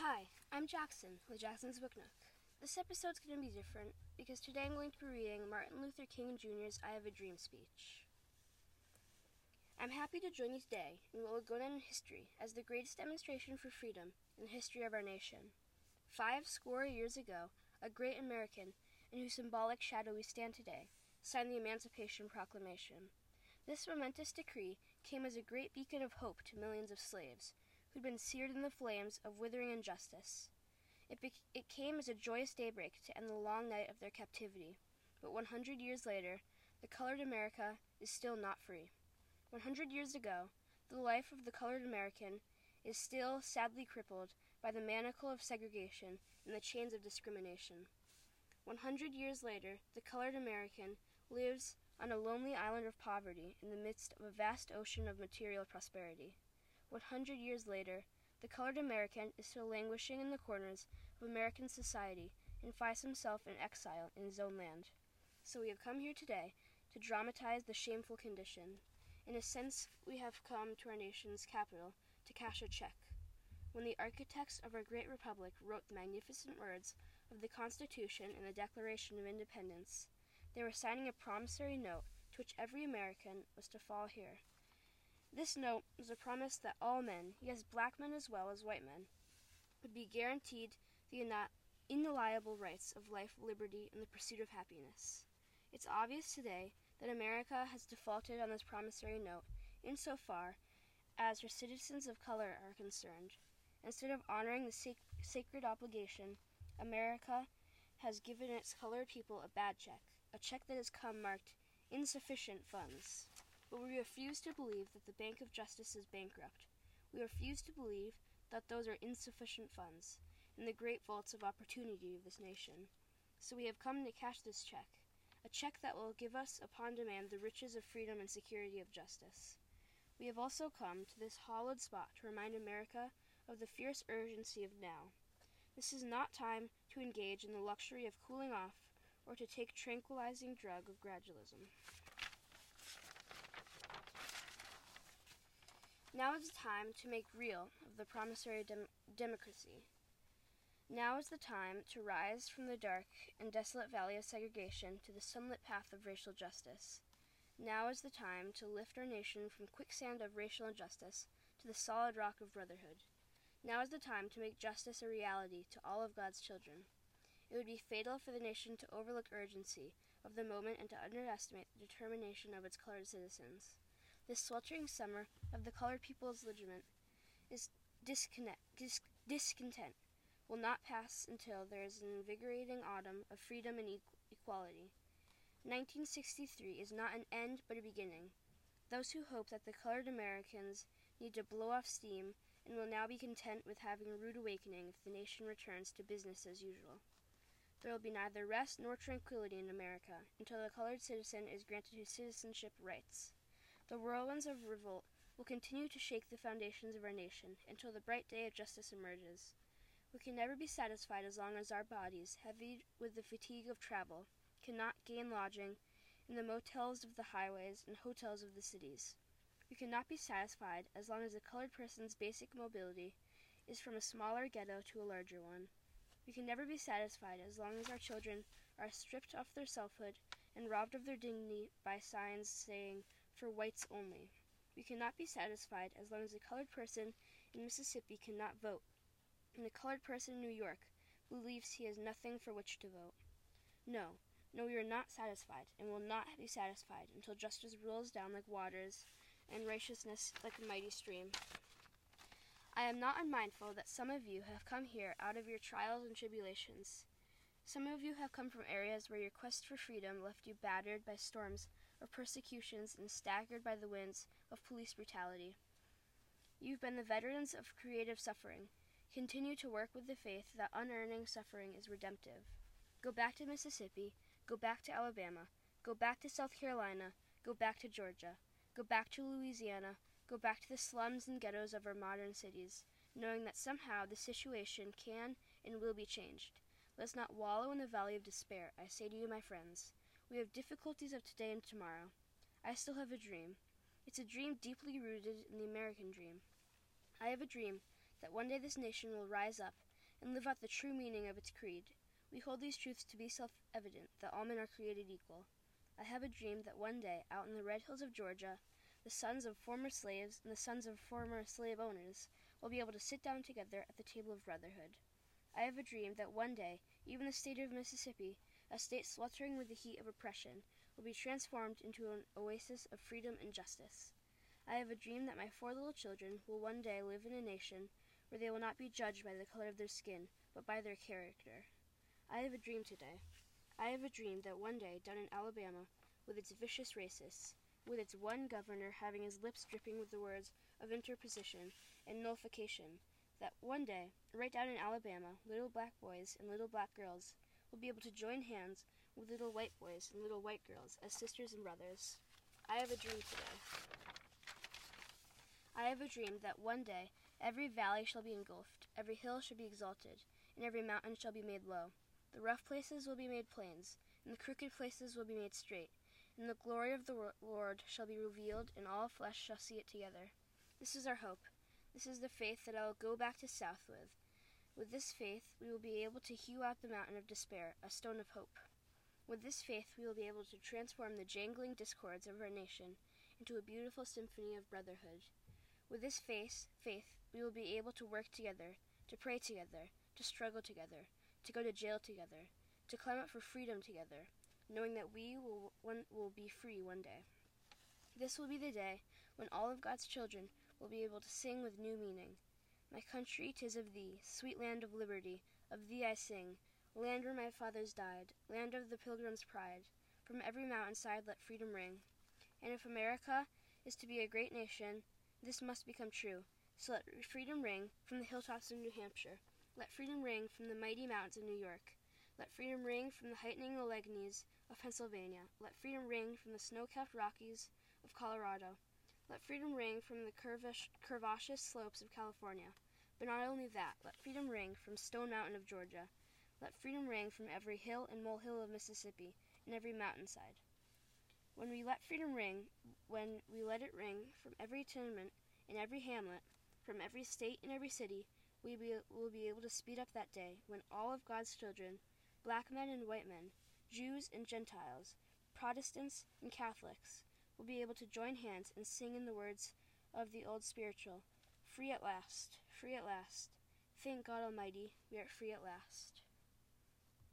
Hi, I'm Jackson with Jackson's Book Nook. This episode's going to be different because today I'm going to be reading Martin Luther King Jr.'s I Have a Dream speech. I'm happy to join you today in what will go down in history as the greatest demonstration for freedom in the history of our nation. 5 score years ago, a great American, in whose symbolic shadow we stand today, signed the Emancipation Proclamation. This momentous decree came as a great beacon of hope to millions of slaves, who'd been seared in the flames of withering injustice. It came as a joyous daybreak to end the long night of their captivity. But 100 years later, the colored America is still not free. 100 years ago, the life of the colored American is still sadly crippled by the manacle of segregation and the chains of discrimination. 100 years later, the colored American lives on a lonely island of poverty in the midst of a vast ocean of material prosperity. 100 years later, the colored American is still languishing in the corners of American society and finds himself in exile in his own land. So we have come here today to dramatize the shameful condition. In a sense, we have come to our nation's capital to cash a check. When the architects of our great republic wrote the magnificent words of the Constitution and the Declaration of Independence, they were signing a promissory note to which every American was to fall here. This note was a promise that all men, yes, black men as well as white men, would be guaranteed the inalienable rights of life, liberty, and the pursuit of happiness. It's obvious today that America has defaulted on this promissory note insofar as her citizens of color are concerned. Instead of honoring the sacred obligation, America has given its colored people a bad check, a check that has come marked insufficient funds. But we refuse to believe that the Bank of Justice is bankrupt. We refuse to believe that those are insufficient funds in the great vaults of opportunity of this nation. So we have come to cash this check, a check that will give us upon demand the riches of freedom and security of justice. We have also come to this hallowed spot to remind America of the fierce urgency of now. This is not time to engage in the luxury of cooling off or to take tranquilizing drug of gradualism. Now is the time to make real of the promissory democracy. Now is the time to rise from the dark and desolate valley of segregation to the sunlit path of racial justice. Now is the time to lift our nation from quicksand of racial injustice to the solid rock of brotherhood. Now is the time to make justice a reality to all of God's children. It would be fatal for the nation to overlook urgency of the moment and to underestimate the determination of its colored citizens. This sweltering summer of the colored people's ligament is discontent will not pass until there is an invigorating autumn of freedom and equality. 1963 is not an end but a beginning. Those who hope that the colored Americans need to blow off steam and will now be content with having a rude awakening if the nation returns to business as usual. There will be neither rest nor tranquility in America until the colored citizen is granted his citizenship rights. The whirlwinds of revolt will continue to shake the foundations of our nation until the bright day of justice emerges. We can never be satisfied as long as our bodies, heavy with the fatigue of travel, cannot gain lodging in the motels of the highways and hotels of the cities. We cannot be satisfied as long as the colored person's basic mobility is from a smaller ghetto to a larger one. We can never be satisfied as long as our children are stripped off their selfhood and robbed of their dignity by signs saying, "For whites only." We cannot be satisfied as long as a colored person in Mississippi cannot vote, and a colored person in New York believes he has nothing for which to vote. No, no, we are not satisfied, and will not be satisfied until justice rolls down like waters, and righteousness like a mighty stream. I am not unmindful that some of you have come here out of your trials and tribulations. Some of you have come from areas where your quest for freedom left you battered by storms of persecutions and staggered by the winds of police brutality. You've been the veterans of creative suffering. Continue to work with the faith that unearning suffering is redemptive. Go back to Mississippi. Go back to Alabama. Go back to South Carolina. Go back to Georgia. Go back to Louisiana. Go back to the slums and ghettos of our modern cities, knowing that somehow the situation can and will be changed. Let's not wallow in the valley of despair. I say to you, my friends, we have difficulties of today and tomorrow. I still have a dream. It's a dream deeply rooted in the American dream. I have a dream that one day this nation will rise up and live out the true meaning of its creed. We hold these truths to be self-evident, that all men are created equal. I have a dream that one day, out in the red hills of Georgia, the sons of former slaves and the sons of former slave owners will be able to sit down together at the table of brotherhood. I have a dream that one day, even the state of Mississippi, a state sweltering with the heat of oppression, will be transformed into an oasis of freedom and justice. I have a dream that my 4 little children will one day live in a nation where they will not be judged by the color of their skin, but by their character. I have a dream today. I have a dream that one day, down in Alabama, with its vicious racists, with its one governor having his lips dripping with the words of interposition and nullification, that one day, right down in Alabama, little black boys and little black girls will be able to join hands with little white boys and little white girls as sisters and brothers. I have a dream today. I have a dream that one day every valley shall be engulfed, every hill shall be exalted, and every mountain shall be made low. The rough places will be made plains, and the crooked places will be made straight, and the glory of the Lord shall be revealed, and all flesh shall see it together. This is our hope. This is the faith that I will go back to South with. With this faith, we will be able to hew out the mountain of despair, a stone of hope. With this faith, we will be able to transform the jangling discords of our nation into a beautiful symphony of brotherhood. With this faith, we will be able to work together, to pray together, to struggle together, to go to jail together, to climb up for freedom together, knowing that we will be free one day. This will be the day when all of God's children will be able to sing with new meaning. My country, 'tis of thee, sweet land of liberty, of thee I sing, land where my fathers died, land of the pilgrim's pride. From every mountainside let freedom ring. And if America is to be a great nation, this must become true. So let freedom ring from the hilltops of New Hampshire. Let freedom ring from the mighty mountains of New York. Let freedom ring from the heightening Alleghenies of Pennsylvania. Let freedom ring from the snow-capped Rockies of Colorado. Let freedom ring from the curvaceous slopes of California. But not only that, let freedom ring from Stone Mountain of Georgia. Let freedom ring from every hill and molehill of Mississippi and every mountainside. When we let it ring from every tenement and every hamlet, from every state and every city, we will be able to speed up that day when all of God's children, black men and white men, Jews and Gentiles, Protestants and Catholics, will be able to join hands and sing in the words of the old spiritual, "Free at last, free at last. Thank God Almighty, we are free at last."